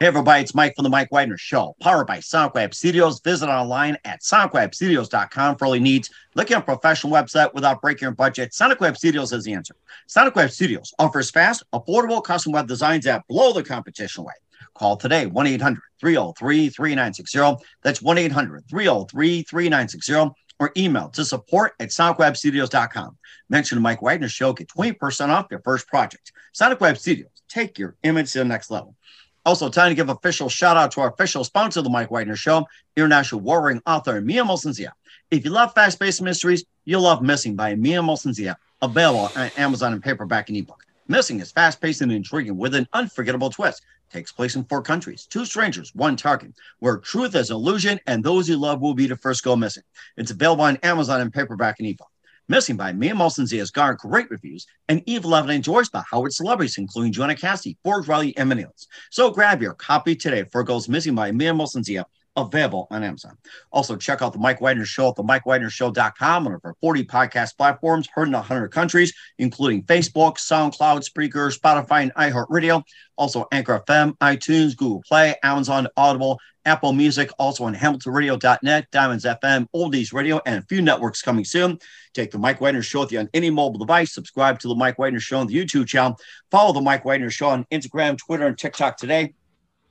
Hey everybody, it's Mike from the Mike Wagner Show, powered by Sonic Web Studios. Visit online at sonicwebstudios.com for all your needs. Look at a professional website without breaking your budget. Sonic Web Studios is the answer. Sonic Web Studios offers fast, affordable custom web designs that blow the competition away. Call today, 1-800-303-3960. That's 1-800-303-3960. Or email to support at sonicwebstudios.com. Mention the Mike Wagner Show, get 20% off your first project. Sonic Web Studios, take your image to the next level. Also, time to give official shout-out to our official sponsor of The Mike Wagner Show, international warring author Mia Mosenzia. If you love fast-paced mysteries, you'll love Missing by Mia Mosenzia, available on Amazon in paperback and ebook. Missing is fast-paced and intriguing with an unforgettable twist. Takes place in 4 countries, 2 strangers, 1 target, where truth is illusion and those you love will be the first go missing. It's available on Amazon in paperback and ebook. Missing by Mia Mosenzia has garnered great reviews and even loved and endorsed by Howard celebrities, including Joanna Cassidy, Forbes Riley, and many others. So grab your copy today for Goes Missing by Mia Mosenzia, available on Amazon. Also, check out The Mike Wagner Show at TheMikeWagnerShow.com on over 40 podcast platforms heard in 100 countries, including Facebook, SoundCloud, Spreaker, Spotify, and iHeartRadio. Also, Anchor FM, iTunes, Google Play, Amazon, Audible, Apple Music, also on HamiltonRadio.net, Diamonds FM, Oldies Radio, and a few networks coming soon. Take The Mike Wagner Show with you on any mobile device. Subscribe to The Mike Wagner Show on the YouTube channel. Follow The Mike Wagner Show on Instagram, Twitter, and TikTok today.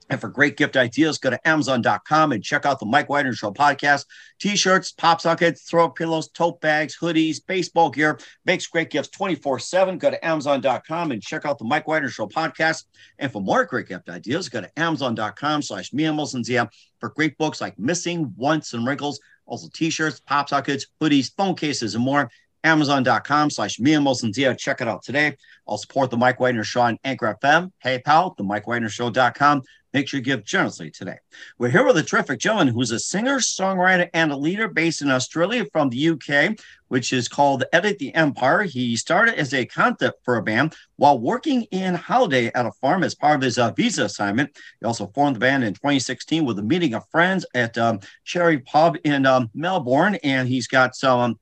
And for great gift ideas, go to Amazon.com and check out The Mike Wagner Show podcast. T-shirts, pop sockets, throw pillows, tote bags, hoodies, baseball gear. Makes great gifts 24/7. Go to Amazon.com and check out The Mike Wagner Show podcast. And for more great gift ideas, go to Amazon.com/Mia Mosenzia for great books like Missing, Wants, and Wrinkles. Also T-shirts, pop sockets, hoodies, phone cases, and more. Amazon.com/Mia Mosenzia. Check it out today. I'll support The Mike Wagner Show on Anchor FM, PayPal, TheMikeWagnerShow.com. Make sure you give generously today. We're here with a terrific gentleman who's a singer, songwriter, and a leader based in Australia from the UK, which is called Edit the Empire. He started as a concept for a band while working in holiday at a farm as part of his visa assignment. He also formed the band in 2016 with a meeting of friends at Cherry Pub in Melbourne, and he's got some...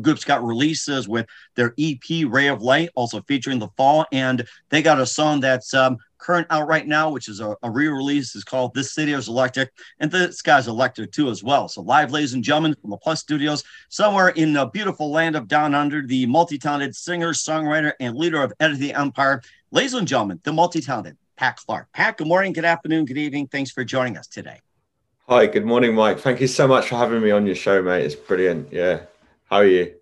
groups got releases with their EP, Ray of Light, also featuring The Fall, and they got a song that's current out right now, which is a re-release. It's called This City's Electric, and this guy's electric too as well. So live, ladies and gentlemen, from the Plus Studios, somewhere in the beautiful land of Down Under, the multi-talented singer, songwriter, and leader of Edit the Empire, ladies and gentlemen, the multi-talented Pat Clark. Pat, good morning, good afternoon, good evening. Thanks for joining us today. Hi, good morning, Mike. Thank you so much for having me on your show, mate. It's brilliant, yeah. How are you?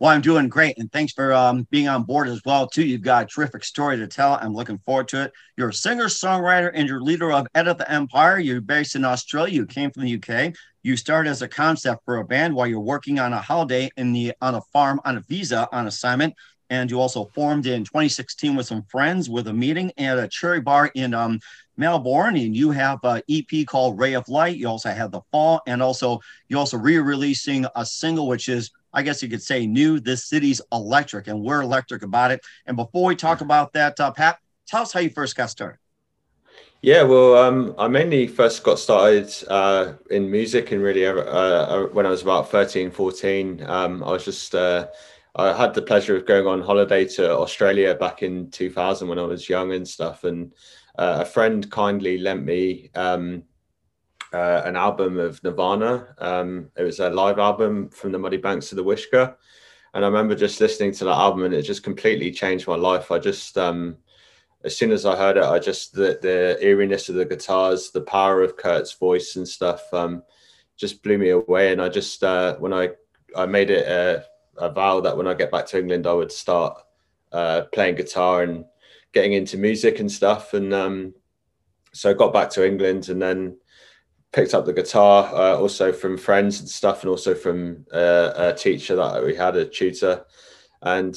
Well, I'm doing great, and thanks for being on board as well, too. You've got a terrific story to tell. I'm looking forward to it. You're a singer, songwriter, and you're leader of Edit the Empire. You're based in Australia. You came from the UK. You started as a concept for a band while you're working on a holiday on a farm on a visa on assignment, and you also formed in 2016 with some friends with a meeting at a Cherry Bar in Melbourne, and you have an EP called Ray of Light. You also have The Fall, and also you're also re-releasing a single, which is, I guess you could say, new, This City's Electric, and we're electric about it. And before we talk about that, Pat, tell us how you first got started. Yeah, well, I mainly first got started in music, and really when I was about 13, 14, I was just... I had the pleasure of going on holiday to Australia back in 2000 when I was young and stuff. And a friend kindly lent me an album of Nirvana. It was a live album from the Muddy Banks of the Wishkah. And I remember just listening to that album and it just completely changed my life. I just, as soon as I heard it, I just, the eeriness of the guitars, the power of Kurt's voice and stuff, just blew me away. And I just, when I made it a vow that when I get back to England, I would start playing guitar and getting into music and stuff. And so I got back to England and then picked up the guitar also from friends and stuff, and also from a teacher that we had, a tutor. And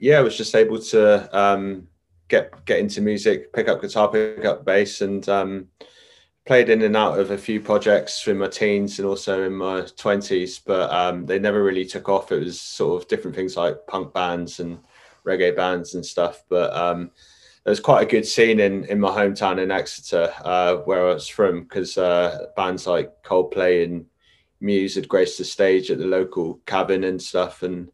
yeah, I was just able to get into music, pick up guitar, pick up bass, and played in and out of a few projects in my teens and also in my 20s, but they never really took off. It was sort of different things like punk bands and reggae bands and stuff. But there's quite a good scene in my hometown in Exeter, where I was from, because bands like Coldplay and Muse had graced the stage at the local cabin and stuff. And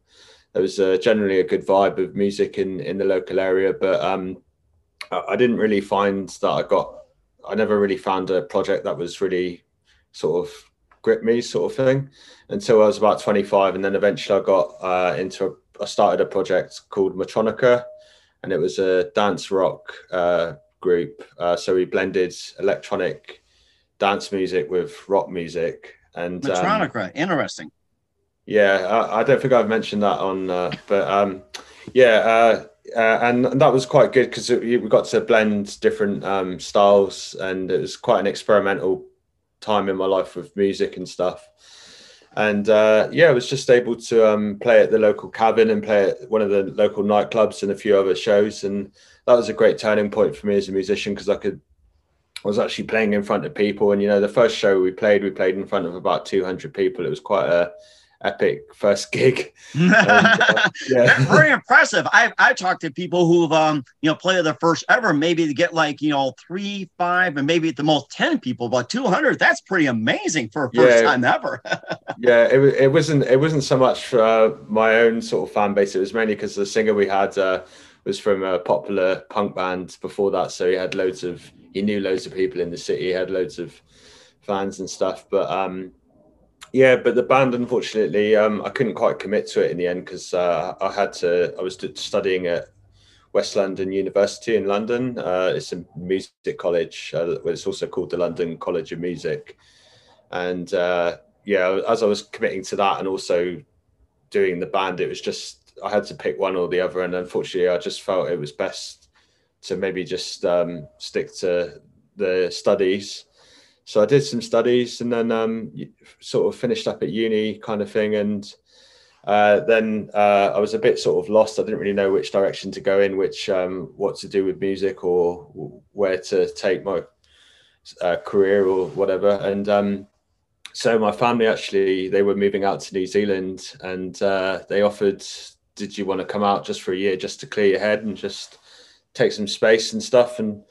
there was generally a good vibe of music in the local area. But I didn't really find that I never really found a project that was really sort of grip me sort of thing until I was about 25. And then eventually I got I started a project called Matronica. And it was a dance rock group. So we blended electronic dance music with rock music. And Matronica, interesting. Yeah, I don't think I've mentioned that on, but yeah. And that was quite good because we got to blend different styles, and it was quite an experimental time in my life with music and stuff. And yeah, I was just able to play at the local cabin and play at one of the local nightclubs and a few other shows. And that was a great turning point for me as a musician, because I was actually playing in front of people. And, you know, the first show we played in front of about 200 people. It was quite a epic first gig. And, yeah. Very impressive. I've talked to people who've, you know, played their first ever, maybe to get like, you know, 3, 5, and maybe at the most 10 people, but 200, that's pretty amazing for a first time ever. Yeah. It wasn't so much my own sort of fan base. It was mainly because the singer we had was from a popular punk band before that. So he knew loads of people in the city. He had loads of fans and stuff, but, yeah, but the band, unfortunately, I couldn't quite commit to it in the end, because I was studying at West London University in London. It's a music college. It's also called the London College of Music. And yeah, as I was committing to that and also doing the band, it was just, I had to pick one or the other. And unfortunately, I just felt it was best to maybe just stick to the studies. So I did some studies and then sort of finished up at uni kind of thing. And then I was a bit sort of lost. I didn't really know which direction to go in, what to do with music or where to take my career or whatever. And so my family, actually, they were moving out to New Zealand, and they offered, did you want to come out just for a year, just to clear your head and just take some space and stuff? And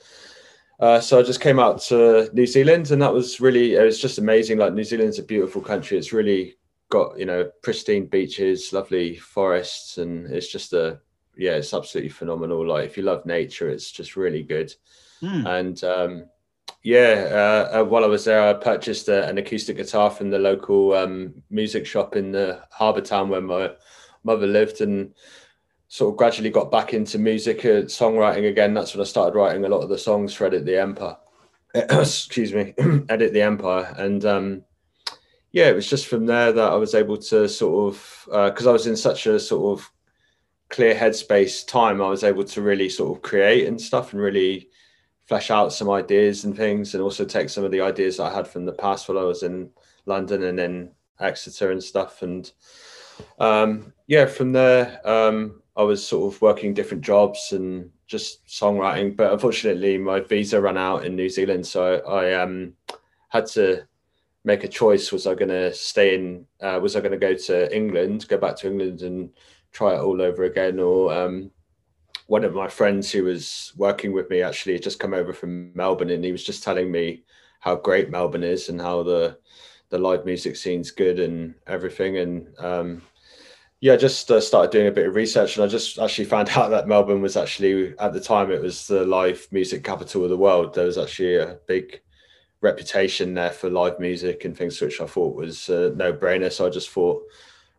so I just came out to New Zealand, and it was just amazing. Like, New Zealand's a beautiful country. It's really got, you know, pristine beaches, lovely forests, and it's just it's absolutely phenomenal. Like, if you love nature, it's just really good. And while I was there, I purchased an acoustic guitar from the local music shop in the harbour town where my mother lived, and sort of gradually got back into music, songwriting again. That's when I started writing a lot of the songs for Edit the Empire. Excuse me, Edit the Empire. And yeah, it was just from there that I was able to sort of, because I was in such a sort of clear headspace time, I was able to really sort of create and stuff and really flesh out some ideas and things, and also take some of the ideas that I had from the past while I was in London and in Exeter and stuff. And yeah, from there, I was sort of working different jobs and just songwriting, but unfortunately my visa ran out in New Zealand. So I had to make a choice. Was I going to was I going to go back to England and try it all over again? Or one of my friends who was working with me actually had just come over from Melbourne, and he was just telling me how great Melbourne is and how the live music scene's good and everything. And, yeah, I just started doing a bit of research, and I just actually found out that Melbourne was actually, at the time, it was the live music capital of the world. There was actually a big reputation there for live music and things, which I thought was a no-brainer. So I just thought,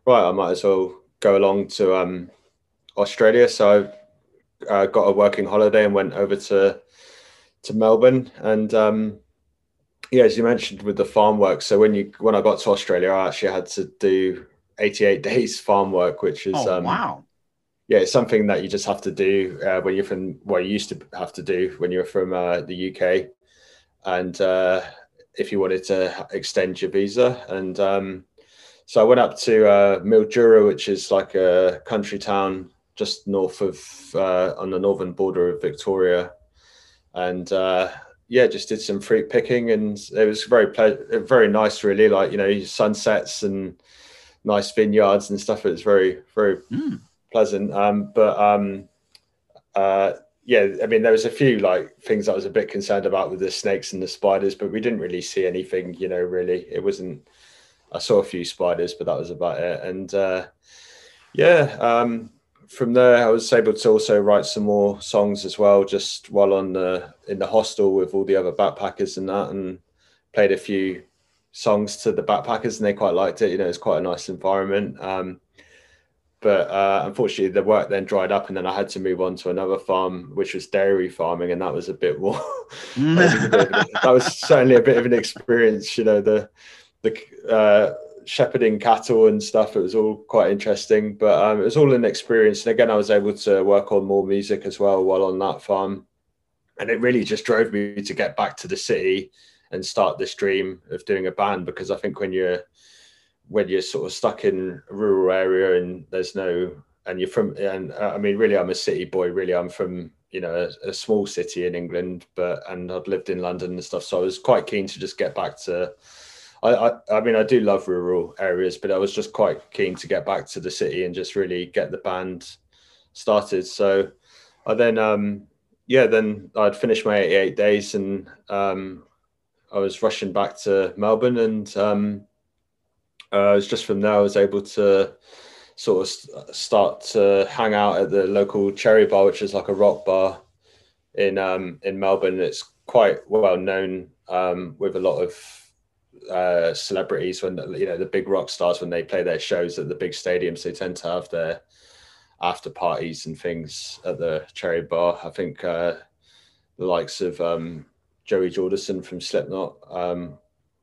right, I might as well go along to Australia. So I got a working holiday and went over to Melbourne. And yeah, as you mentioned with the farm work, so when I got to Australia, I actually had to do 88 days farm work, which is wow. Yeah, it's something that you just have to do when you're from what you used to have to do when you were from the UK. And if you wanted to extend your visa. And so I went up to Mildura, which is like a country town just north of, on the northern border of Victoria. And yeah, just did some fruit picking, and it was very nice, really. Like, you know, sunsets and nice vineyards and stuff. It was very, very pleasant. Yeah, I mean, there was a few like things I was a bit concerned about with the snakes and the spiders, but we didn't really see anything, you know, really. It wasn't, I saw a few spiders, but that was about it. And yeah, from there, I was able to also write some more songs as well, just while in the hostel with all the other backpackers and that, and played a few songs to the backpackers, and they quite liked it. You know, it's quite a nice environment. But unfortunately, the work then dried up, and then I had to move on to another farm, which was dairy farming, and that was a bit more. That was certainly a bit of an experience, you know, the shepherding cattle and stuff. It was all quite interesting, but it was all an experience. And again, I was able to work on more music as well while on that farm, and it really just drove me to get back to the city and start this dream of doing a band, because I think when you're sort of stuck in a rural area and I mean, really, I'm a city boy, really. I'm from, you know, a small city in England, and I'd lived in London and stuff. So I was quite keen to just get back to, I mean, I do love rural areas, but I was just quite keen to get back to the city and just really get the band started. So I then, then I'd finished my 88 days and I was rushing back to Melbourne, and, it was just from there I was able to sort of start to hang out at the local Cherry Bar, which is like a rock bar in Melbourne. It's quite well known with a lot of celebrities, when, you know, the big rock stars, when they play their shows at the big stadiums, they tend to have their after parties and things at the Cherry Bar. I think the likes of Joey Jordison from Slipknot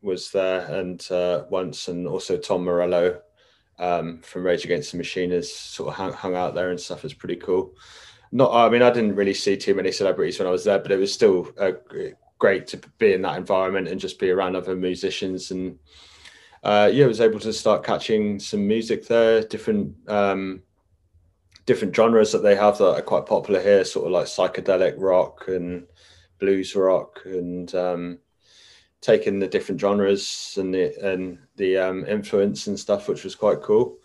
was there and once, and also Tom Morello from Rage Against the Machine has sort of hung out there and stuff. It's pretty cool. I mean, I didn't really see too many celebrities when I was there, but it was still great to be in that environment and just be around other musicians. And yeah, I was able to start catching some music there, different genres that they have that are quite popular here, sort of like psychedelic rock and blues rock, and taking the different genres and the influence and stuff, which was quite cool.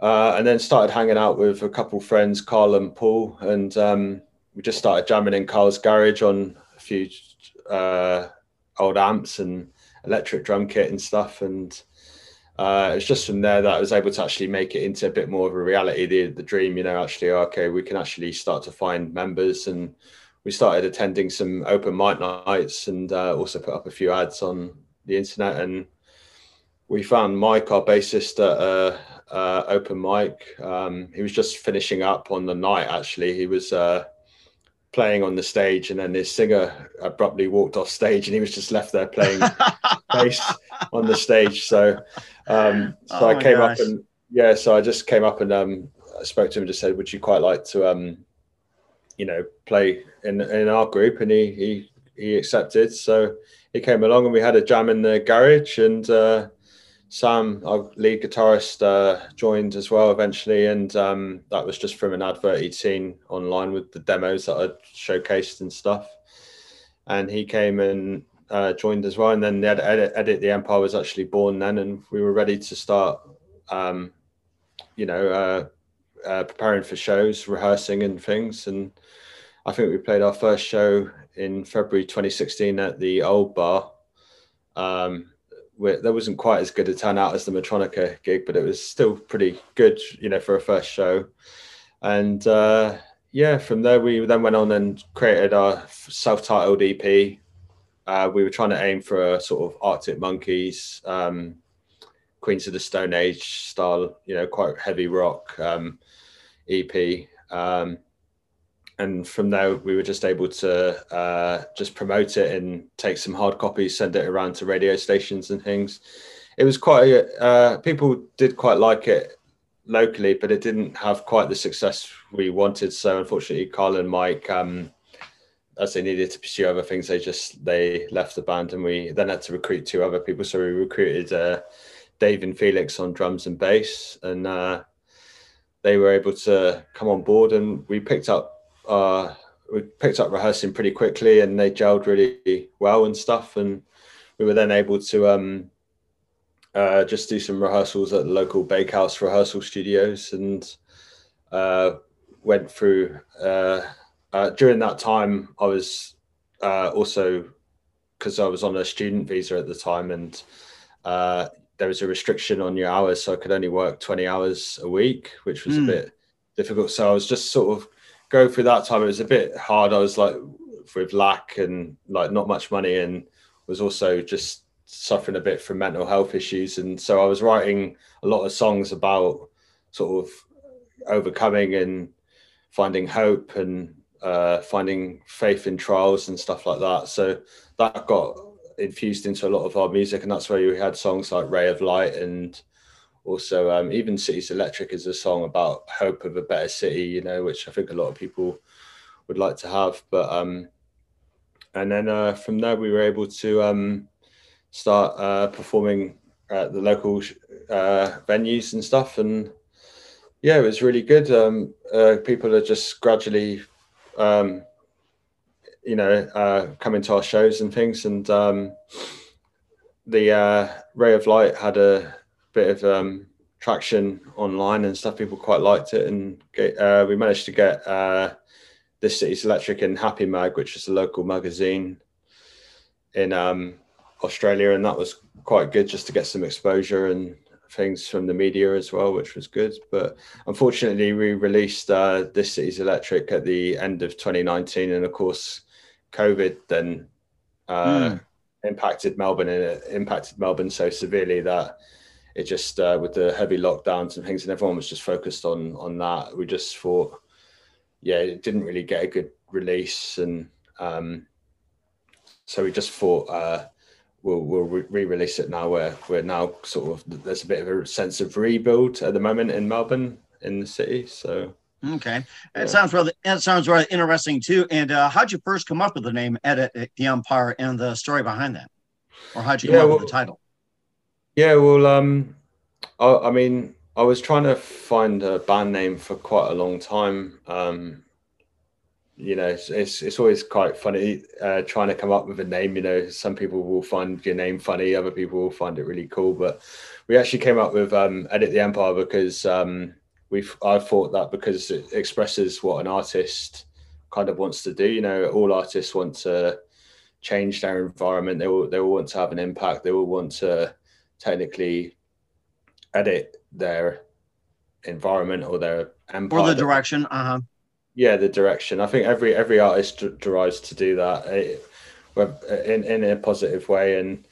And then started hanging out with a couple of friends, Carl and Paul, and we just started jamming in Carl's garage on a few old amps and electric drum kit and stuff. And it's just from there that I was able to actually make it into a bit more of a reality, the dream, you know, actually, okay, we can actually start to find members. And we started attending some open mic nights and also put up a few ads on the internet. And we found Mike, our bassist, at an open mic. He was just finishing up on the night, actually. He was playing on the stage, and then his singer abruptly walked off stage, and he was just left there playing bass on the stage. So, I came up and, yeah, so I just came up and I spoke to him and just said, would you quite like to, you know, play in our group? And he accepted. So he came along and we had a jam in the garage, and Sam, our lead guitarist, joined as well eventually. And that was just from an advert he'd seen online with the demos that I'd showcased and stuff. And he came and joined as well. And then the Edit the Empire was actually born then, and we were ready to start, preparing for shows, rehearsing and things. And I think we played our first show in February 2016 at the Old Bar. That wasn't quite as good a turnout as the Matronica gig, but it was still pretty good, you know, for a first show. And yeah, from there we then went on and created our self-titled EP, we were trying to aim for a sort of Arctic Monkeys, Queens of the Stone Age style, you know, quite heavy rock EP. And from there, we were just able to just promote it and take some hard copies, send it around to radio stations and things. It was quite, people did quite like it locally, but it didn't have quite the success we wanted. So unfortunately, Carl and Mike, as they needed to pursue other things, they left the band, and we then had to recruit two other people. So we recruited Dave and Felix on drums and bass, and they were able to come on board, and we picked up rehearsing pretty quickly, and they gelled really well and stuff. And we were then able to just do some rehearsals at the local Bakehouse rehearsal studios, and went through. During that time, I was also, because I was on a student visa at the time, and there was a restriction on your hours, so I could only work 20 hours a week, which was a bit difficult. So I was just sort of going through that time. It was a bit hard. I was like with lack and like not much money, and was also just suffering a bit from mental health issues. And so I was writing a lot of songs about sort of overcoming and finding hope and finding faith in trials and stuff like that. So that got infused into a lot of our music, and that's where you had songs like Ray of Light, and also even City's Electric is a song about hope of a better city, you know, which I think a lot of people would like to have. But and then from there we were able to start performing at the local venues and stuff, and yeah, it was really good. People are just gradually you know, coming to our shows and things. And the Ray of Light had a bit of traction online and stuff. People quite liked it, and we managed to get This City's Electric and Happy Mag, which is a local magazine in Australia, and that was quite good just to get some exposure and things from the media as well, which was good. But unfortunately we released This City's Electric at the end of 2019, and of course COVID then impacted Melbourne, and it impacted Melbourne so severely that it just with the heavy lockdowns and things, and everyone was just focused on that. We just thought, yeah, it didn't really get a good release, and so we just thought we'll re-release it now. We're now sort of, there's a bit of a sense of rebuild at the moment in Melbourne, in the city. So okay, yeah. That sounds rather interesting too. And how'd you first come up with the name Edit the Empire and the story behind that, or how'd you come up with the title? Yeah, well, I mean, I was trying to find a band name for quite a long time. You know, it's always quite funny trying to come up with a name. You know, some people will find your name funny, other people will find it really cool. But we actually came up with Edit the Empire because I thought that because it expresses what an artist kind of wants to do. You know, all artists want to change their environment. They all want to have an impact. They all want to technically edit their environment or their empire. Or the direction, Yeah, the direction. I think every artist derives to do that in a positive way, and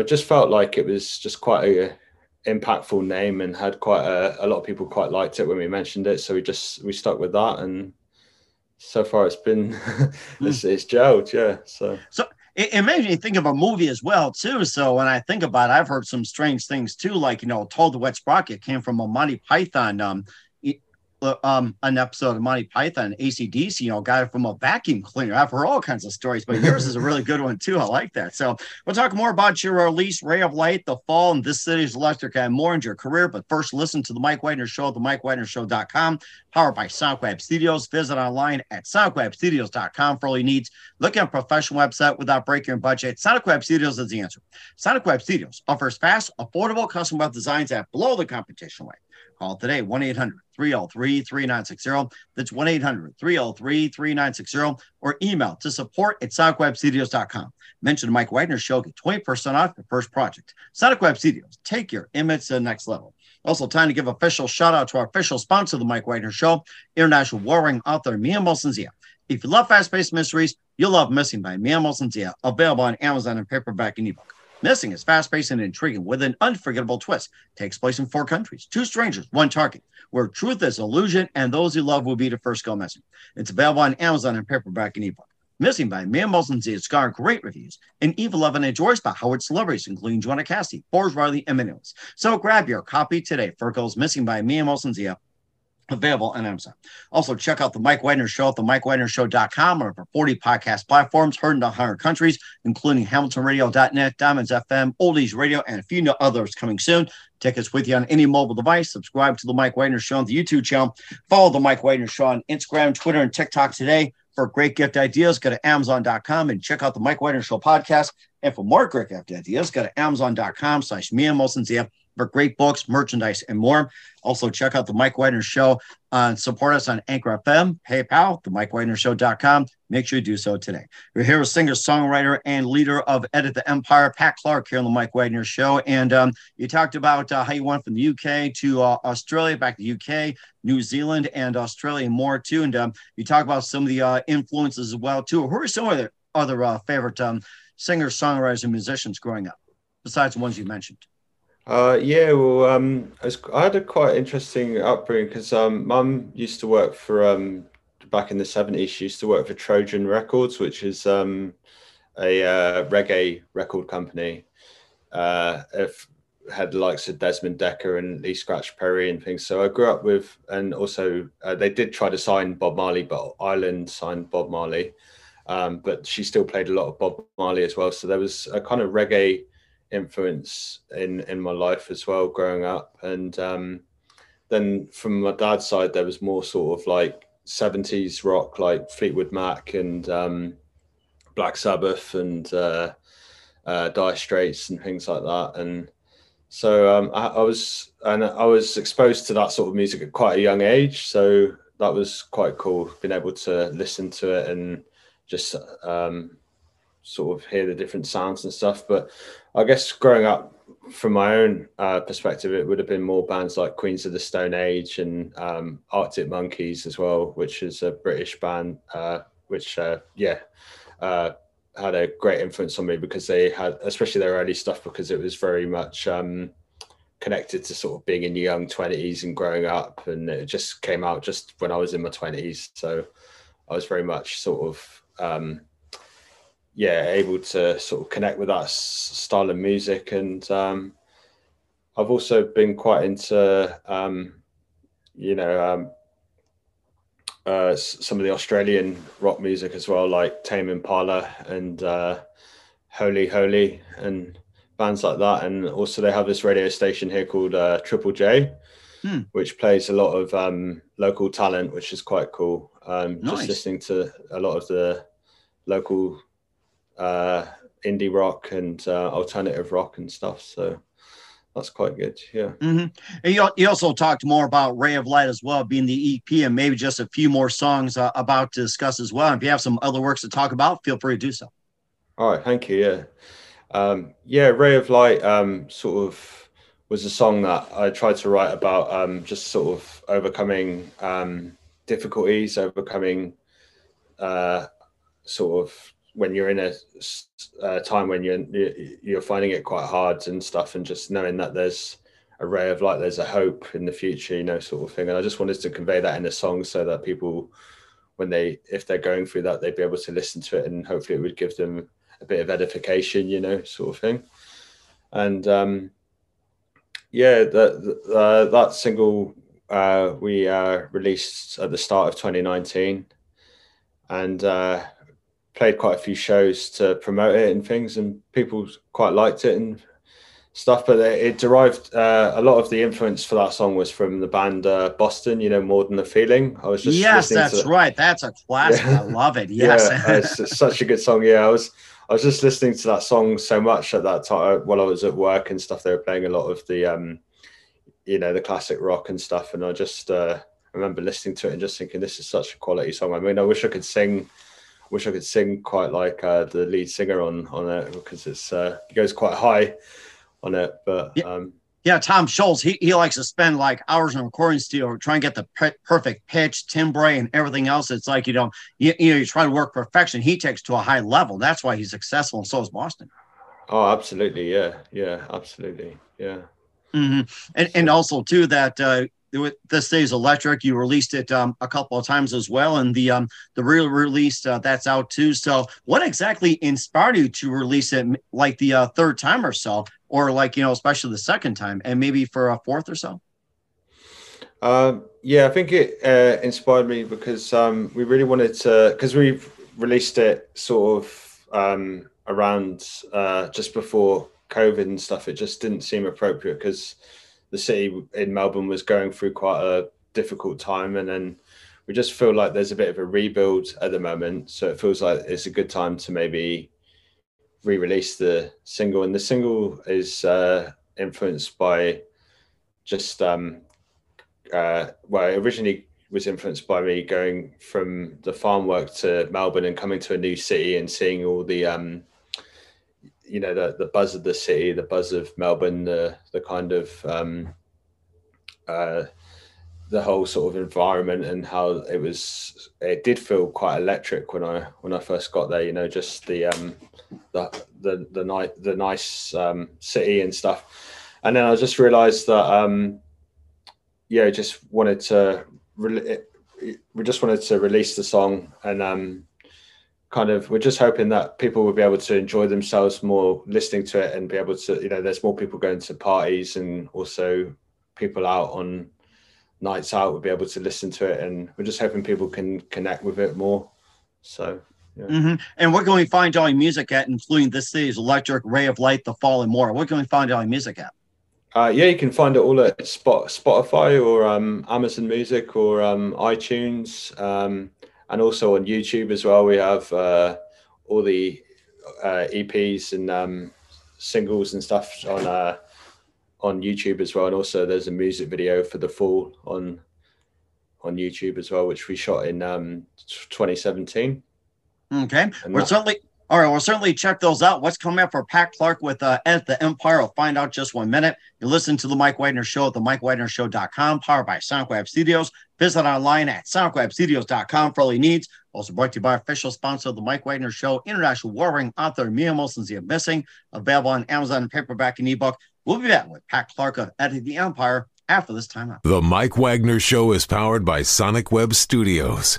it just felt like it was just quite a impactful name, and had quite a lot of people quite liked it when we mentioned it. So we stuck with that, and so far it's been it's gelled, yeah. So it made me think of a movie as well too. So when I think about it, I've heard some strange things too, like, you know, Told the Wet Sprocket came from a Monty Python. An episode of Monty Python, AC/DC, you know, got it from a vacuum cleaner. I've heard all kinds of stories, but yours is a really good one too. I like that. So we'll talk more about your release, Ray of Light, The Fall, and This City's Electric, and more in your career. But first, listen to The Mike Wagner Show at TheMikeWagnerShow.com, powered by Sonic Web Studios. Visit online at SonicWebStudios.com for all you need. Look at a professional website without breaking your budget. Sonic Web Studios is the answer. Sonic Web Studios offers fast, affordable custom web designs at below the competition rate. Call today, 1-800-303-3960. That's 1-800-303-3960. Or email to support@sonicwebstudios.com. Mention the Mike Wagner Show, get 20% off your first project. Sonic Web Studios, take your image to the next level. Also, time to give official shout out to our official sponsor of the Mike Wagner Show, international warring author Mia Mosenzia. If you love fast-paced mysteries, You'll love Missing by Mia Mosenzia, available on Amazon in paperback and ebook. Missing is fast-paced and intriguing with an unforgettable twist. Takes place in 4 countries, 2 strangers, 1 target, where truth is illusion and those you love will be the first go missing. It's available on Amazon in paperback and ebook. Missing by Mia Mosenzia has garnered great reviews and even love and enjoyed by Howard celebrities, including Joanna Cassidy, Forbes Riley, and Minions. So grab your copy today for Goes Missing by Mia Mosenzia, available on Amazon. Also, check out The Mike Wagner Show at TheMikeWagnerShow.com on over 40 podcast platforms heard in 100 countries, including HamiltonRadio.net, Diamonds FM, Oldies Radio, and a few others coming soon. Tickets with you on any mobile device. Subscribe to The Mike Wagner Show on the YouTube channel. Follow The Mike Wagner Show on Instagram, Twitter, and TikTok today. For great gift ideas, go to Amazon.com and check out The Mike Wagner Show podcast. And for more great gift ideas, go to Amazon.com/Mia Mosenzia. For great books, merchandise, and more. Also, check out The Mike Wagner Show and support us on Anchor FM, PayPal, TheMikeWagnerShow.com. Make sure you do so today. We're here with singer, songwriter, and leader of Edit the Empire, Pat Clark, here on The Mike Wagner Show. And you talked about how you went from the UK to Australia, back to the UK, New Zealand, and Australia, and more, too. And you talk about some of the influences as well, too. Who are some of the other favorite singers, songwriters, and musicians growing up, besides the ones you mentioned? I had a quite interesting upbringing because Mum used to work for back in the 70s. She used to work for Trojan Records, which is a reggae record company. Had the likes of Desmond Dekker and Lee Scratch Perry and things. So I grew up with, and also they did try to sign Bob Marley, but Ireland signed Bob Marley. But she still played a lot of Bob Marley as well. So there was a kind of reggae influence in my life as well growing up. And then from my dad's side there was more sort of like 70s rock, like Fleetwood Mac and Black Sabbath and Dire Straits and things like that. And so I was exposed to that sort of music at quite a young age, so that was quite cool being able to listen to it and just sort of hear the different sounds and stuff. But I guess growing up from my own perspective, it would have been more bands like Queens of the Stone Age and Arctic Monkeys as well, which is a British band, which had a great influence on me because they had, especially their early stuff, because it was very much connected to sort of being in your young 20s and growing up. And it just came out just when I was in my 20s. So I was very much sort of, able to sort of connect with that style of music. And I've also been quite into, some of the Australian rock music as well, like Tame Impala and Holy Holy and bands like that. And also they have this radio station here called Triple J, which plays a lot of local talent, which is quite cool. Nice. Just listening to a lot of the local indie rock and alternative rock and stuff, so that's quite good. And you also talked more about Ray of Light as well, being the EP, and maybe just a few more songs about to discuss as well. And if you have some other works to talk about, feel free to do so. All right, thank you. Ray of Light sort of was a song that I tried to write about just sort of overcoming difficulties, sort of when you're in a time when you're finding it quite hard and stuff, and just knowing that there's a ray of light, there's a hope in the future, sort of thing. And I just wanted to convey that in a song so that people, if they're going through that, they'd be able to listen to it, and hopefully it would give them a bit of edification, sort of thing. And that single we released at the start of 2019, and played quite a few shows to promote it and things, and people quite liked it and stuff. But it derived a lot of the influence for that song was from the band Boston, More Than a Feeling. I was just right. That's a classic. Yeah. I love it. Yes, yeah, it's such a good song. Yeah, I was just listening to that song so much at that time while I was at work and stuff. They were playing a lot of the the classic rock and stuff, and I just remember listening to it and just thinking, this is such a quality song. I mean, I wish I could sing. Wish I could sing quite like the lead singer on it, because it goes quite high on it. But Yeah, Tom Scholz, he likes to spend like hours in a recording studio trying to get the perfect pitch, timbre, and everything else. It's like, you try to work perfection. He takes to a high level. That's why he's successful, and so is Boston. Oh, absolutely. Yeah. Yeah, absolutely. Yeah. Mm-hmm. And also, too, that with This City's Electric, you released it a couple of times as well. And the real release, that's out, too. So what exactly inspired you to release it like the third time or so? Or like, especially the second time, and maybe for a fourth or so? Yeah, I think it inspired me because we really wanted to, because we released it sort of around just before COVID and stuff. It just didn't seem appropriate because the city in Melbourne was going through quite a difficult time. And then we just feel like there's a bit of a rebuild at the moment. So it feels like it's a good time to maybe re-release the single, and the single is influenced by just well, it originally was influenced by me going from the farm work to Melbourne and coming to a new city and seeing all the the buzz of the city, the buzz of Melbourne, the kind of the whole sort of environment, and how it did feel quite electric when I first got there, just the nice city and stuff. And then I just realized that just wanted to release the song, and kind of we're just hoping that people will be able to enjoy themselves more listening to it, and be able to, there's more people going to parties, and also people out on nights out will be able to listen to it, and we're just hoping people can connect with it more. So yeah. Mm-hmm. And where can we find all your music at, including This City's Electric, Ray of Light, The Fall, and more? Where can we find all your music at? Yeah, you can find it all at Spotify or Amazon Music or iTunes, and also on YouTube as well. We have all the EPs and singles and stuff on YouTube as well, and also there's a music video for The Fall on YouTube as well, which we shot in 2017. Okay, and we'll certainly check those out. What's coming up for Pat Clark with Edit the Empire? We'll find out just 1 minute. You listen to The Mike Wagner Show at TheMikeWagnerShow.com, powered by Sonic Web Studios. Visit online at SonicWebStudios.com for all your needs. Also brought to you by official sponsor of The Mike Wagner Show, international warring author Mia Mosenzia Missing, available on Amazon, paperback, and ebook. We'll be back with Pat Clark of Edit the Empire after this timeout. The Mike Wagner Show is powered by Sonic Web Studios.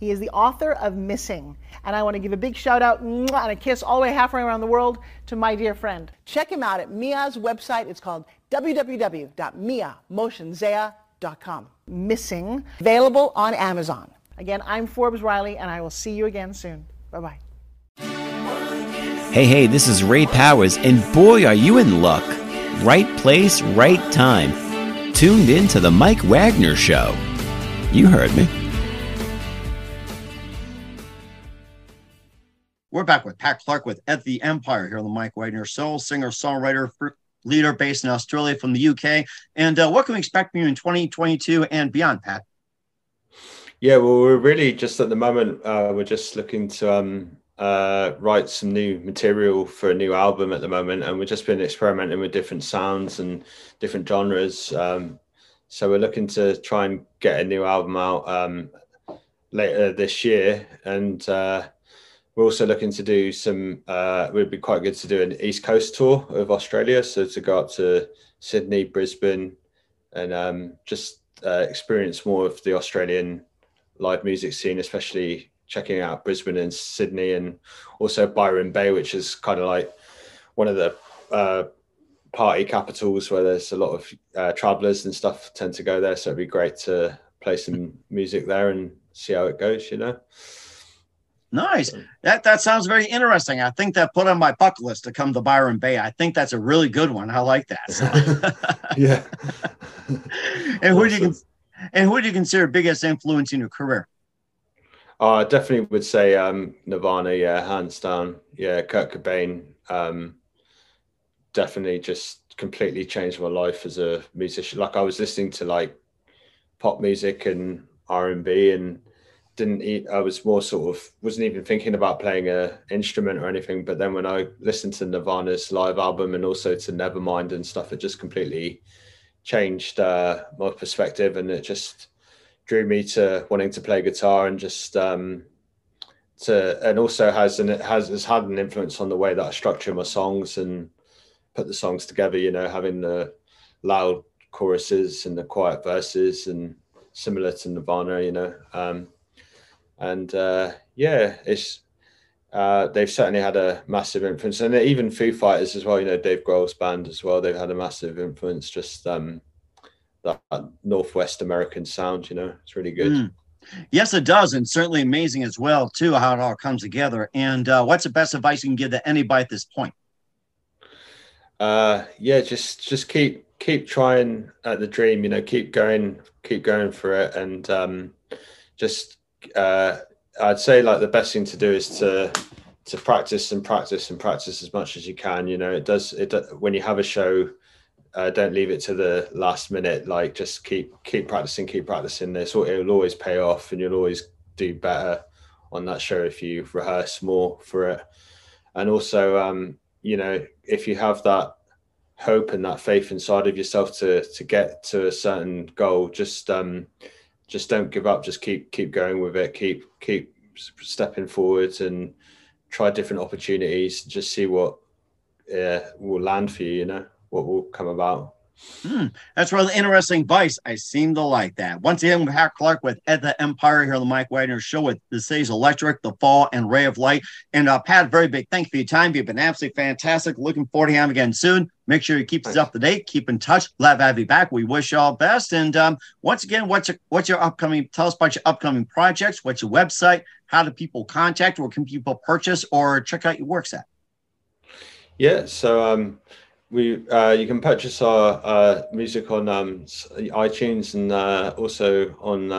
He is the author of Missing. And I want to give a big shout out and a kiss all the way halfway around the world to my dear friend. Check him out at Mia's website. It's called www.miamosenzia.com. Missing, available on Amazon. Again, I'm Forbes Riley, and I will see you again soon. Bye-bye. Hey, this is Ray Powers, and boy, are you in luck. Right place, right time. Tuned in to The Mike Wagner Show. You heard me. We're back with Pat Clark with Edit the Empire here on The Mike Wagner Show, singer, songwriter, leader based in Australia from the UK. And what can we expect from you in 2022 and beyond, Pat? Yeah, well, we're really just at the moment, we're just looking to write some new material for a new album at the moment. And we've just been experimenting with different sounds and different genres. So we're looking to try and get a new album out later this year. And we're also looking to do some, it would be quite good to do an East Coast tour of Australia. So to go up to Sydney, Brisbane, and just experience more of the Australian live music scene, especially checking out Brisbane and Sydney, and also Byron Bay, which is kind of like one of the party capitals where there's a lot of travelers and stuff tend to go there. So it'd be great to play some music there and see how it goes, you know? Nice. That sounds very interesting. I think that put on my bucket list to come to Byron Bay. I think that's a really good one. I like that. So. Yeah. And who awesome. Who do you consider biggest influence in your career? I definitely would say Nirvana, yeah, hands down. Yeah, Kurt Cobain, definitely just completely changed my life as a musician. Like, I was listening to like pop music and R&B and I was more sort of wasn't even thinking about playing an instrument or anything. But then when I listened to Nirvana's live album and also to Nevermind and stuff, it just completely changed my perspective, and it just drew me to wanting to play guitar, and just and also has had an influence on the way that I structure my songs and put the songs together, you know, having the loud choruses and the quiet verses, and similar to Nirvana, you know. Yeah, it's they've certainly had a massive influence, and even Foo Fighters as well. You know, Dave Grohl's band as well. They've had a massive influence. Just that Northwest American sound. You know, it's really good. Mm. Yes, it does, and certainly amazing as well too how it all comes together. And what's the best advice you can give to anybody at this point? Yeah, just keep trying at the dream. You know, keep going for it, and just. I'd say like the best thing to do is to practice and practice and practice as much as you can. You know, it does when you have a show, don't leave it to the last minute. Like, just keep practicing this, or it'll always pay off, and you'll always do better on that show if you rehearse more for it. And also you know, if you have that hope and that faith inside of yourself to get to a certain goal, just don't give up. Just keep going with it. Keep stepping forward and try different opportunities. Just see what will land for you. You know, what will come about. That's really interesting advice. I seem to like that. Once again, with Pat Clark with Edit the Empire here on the Mike Wagner Show with This City's Electric, The Fall, and Ray of Light. And Pat, very big thank you for your time. You've been absolutely fantastic. Looking forward to having you again soon. Make sure you keep us up to date. Keep in touch. Glad to have you back. We wish you all best. And once again, tell us about your upcoming projects. What's your website? How do people contact? Where can people purchase or check out your works at? Yeah, so you can purchase our music on iTunes, and also on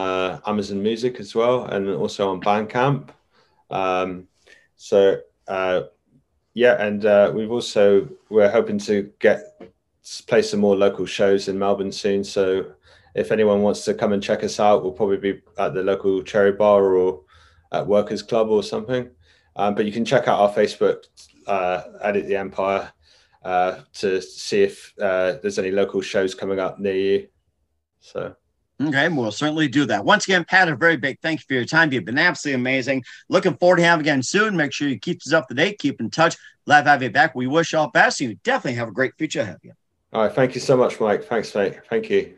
Amazon Music as well, and also on Bandcamp. We're hoping to play some more local shows in Melbourne soon. So if anyone wants to come and check us out, we'll probably be at the local Cherry Bar or at Workers Club or something. But you can check out our Facebook, Edit the Empire, to see if there's any local shows coming up near you. So okay, we'll certainly do that. Once again, Pat, a very big thank you for your time. You've been absolutely amazing. Looking forward to having you again soon. Make sure you keep us up to date. Keep in touch. Glad to have you back. We wish you all best. You definitely have a great future ahead of you. All right, thank you so much, Mike. Thanks, mate. Thank you.